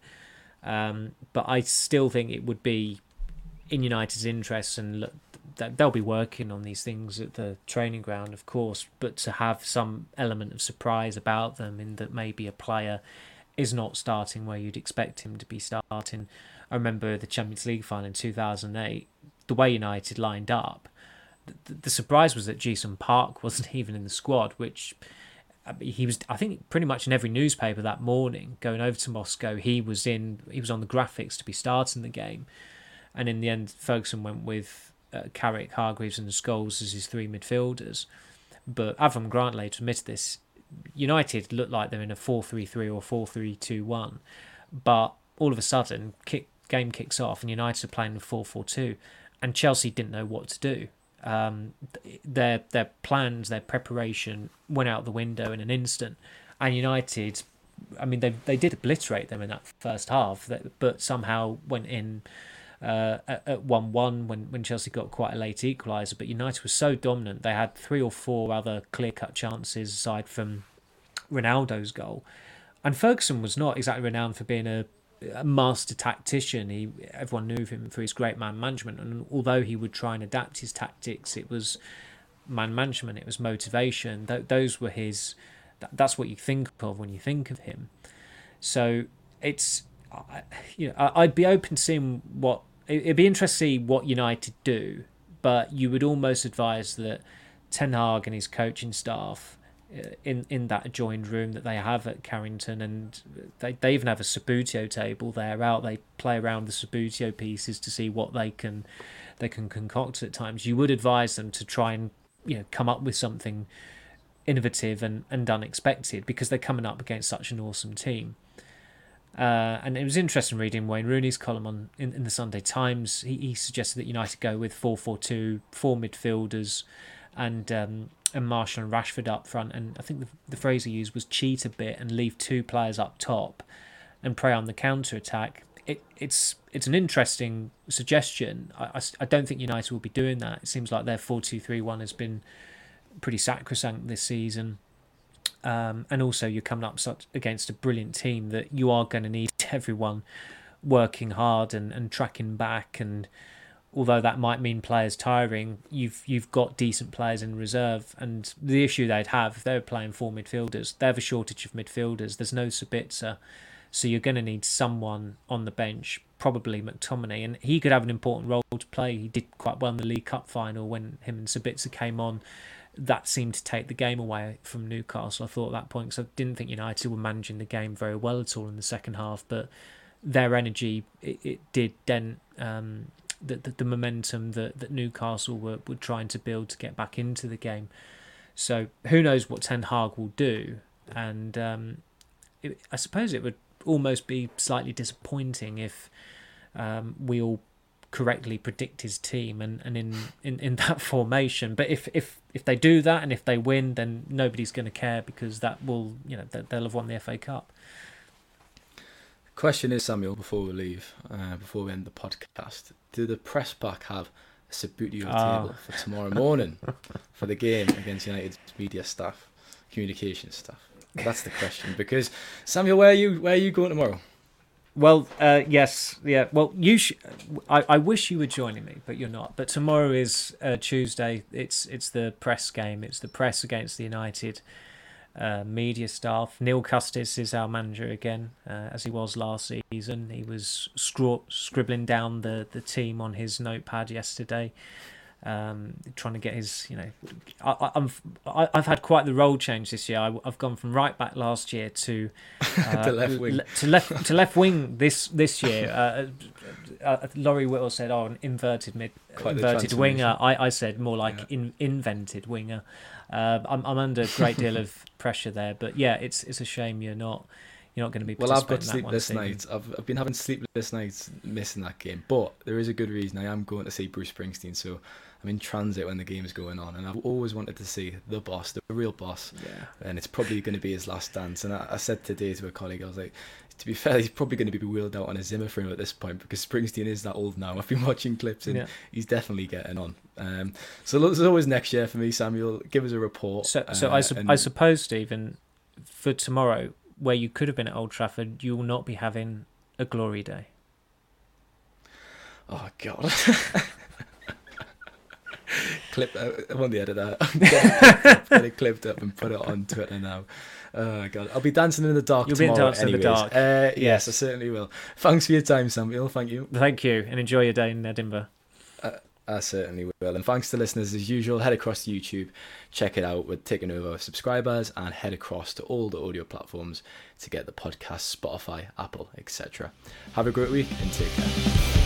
But I still think it would be in United's interests, and look, they'll be working on these things at the training ground, of course, but to have some element of surprise about them, in that maybe a player is not starting where you'd expect him to be starting. I remember the Champions League final in 2008, the way United lined up, the surprise was that Jason Park wasn't even in the squad, which he was, I think, pretty much in every newspaper that morning going over to Moscow. He was on the graphics to be starting the game. And in the end, Ferguson went with Carrick, Hargreaves and Scholes as his three midfielders. But Avram Grant later admitted this. United looked like they're in a 4-3-3 or 4-3-2-1. But all of a sudden, game kicks off and United are playing with 4-4-2. And Chelsea didn't know what to do. Their plans, their preparation went out the window in an instant. And United, I mean, they did obliterate them in that first half, but somehow went in at 1-1 when Chelsea got quite a late equaliser. But United was so dominant, they had three or four other clear-cut chances aside from Ronaldo's goal. And Ferguson was not exactly renowned for being a master tactician. Everyone knew him for his great man management, and although he would try and adapt his tactics, it was man management, it was motivation. Those were his. That's what you think of when you think of him. So it's, you know, I'd be open to seeing what it'd be interesting to see what United do, but you would almost advise that Ten Hag and his coaching staff in that adjoined room that they have at Carrington, and they even have a Sabutio table there out. They play around with the Sabutio pieces to see what they can concoct at times. You would advise them to try and, you know, come up with something innovative and unexpected, because they're coming up against such an awesome team. And it was interesting reading Wayne Rooney's column in the Sunday Times. He suggested that United go with 4-4-2, four midfielders, and Martial and Rashford up front, and I think the phrase he used was cheat a bit and leave two players up top and prey on the counter-attack. It's an interesting suggestion. I don't think United will be doing that. It seems like their 4-2-3-1 has been pretty sacrosanct this season. And also you're coming up against a brilliant team that you are going to need everyone working hard and tracking back, and although that might mean players tiring, you've got decent players in reserve. And the issue they'd have if they were playing four midfielders, they have a shortage of midfielders. There's no Sabitzer, so you're going to need someone on the bench, probably McTominay, and he could have an important role to play. He did quite well in the League Cup final when him and Sabitzer came on. That seemed to take the game away from Newcastle, I thought, at that point, because I didn't think United were managing the game very well at all in the second half, but their energy, it did dent the momentum that Newcastle were trying to build to get back into the game. So who knows what Ten Hag will do, and I suppose it would almost be slightly disappointing if we all correctly predict his team and in that formation. But if they do that and if they win, then nobody's going to care, because that will, you know, they'll have won the FA Cup. Question is, Samuel, before we leave, before we end the podcast, do the press pack have a Sabutio table for tomorrow morning for the game against United's media staff, communications staff? That's the question. Because Samuel, where are you going tomorrow? Well, yes, yeah. Well, I wish you were joining me, but you're not. But tomorrow is Tuesday. It's the press game. It's the press against the United media staff. Neil Custis is our manager again, as he was last season. He was scribbling down the team on his notepad yesterday, trying to get his, you know, I've had quite the role change this year. I've gone from right back last year to left wing. To left wing this year. Laurie Whittle said, "Oh, an inverted winger." I said more like invented winger. I'm under a great deal of pressure there, but yeah, it's a shame you're not going to be participating. Well, I've got to sleep this night. I've been having sleepless nights missing that game, but there is a good reason. I am going to see Bruce Springsteen, so I'm in transit when the game is going on, and I've always wanted to see the boss, the real boss, and it's probably going to be his last dance. And I said today to a colleague, I was like, to be fair, he's probably going to be wheeled out on a Zimmer frame at this point, because Springsteen is that old now. I've been watching clips, and he's definitely getting on. So there's always next year for me, Samuel. Give us a report. So I suppose, Stephen, for tomorrow, where you could have been at Old Trafford, you will not be having a glory day. Oh, God. Clip, I want the edit out. Get it clipped up and put it on Twitter now. Oh God, I'll be dancing in the dark. You'll be dancing in the dark. Yes, I certainly will. Thanks for your time, Samuel. Thank you. Thank you, and enjoy your day in Edinburgh. I certainly will. And thanks to listeners as usual. Head across to YouTube, check it out. We're taking over subscribers, and head across to all the audio platforms to get the podcast, Spotify, Apple, etc. Have a great week and take care.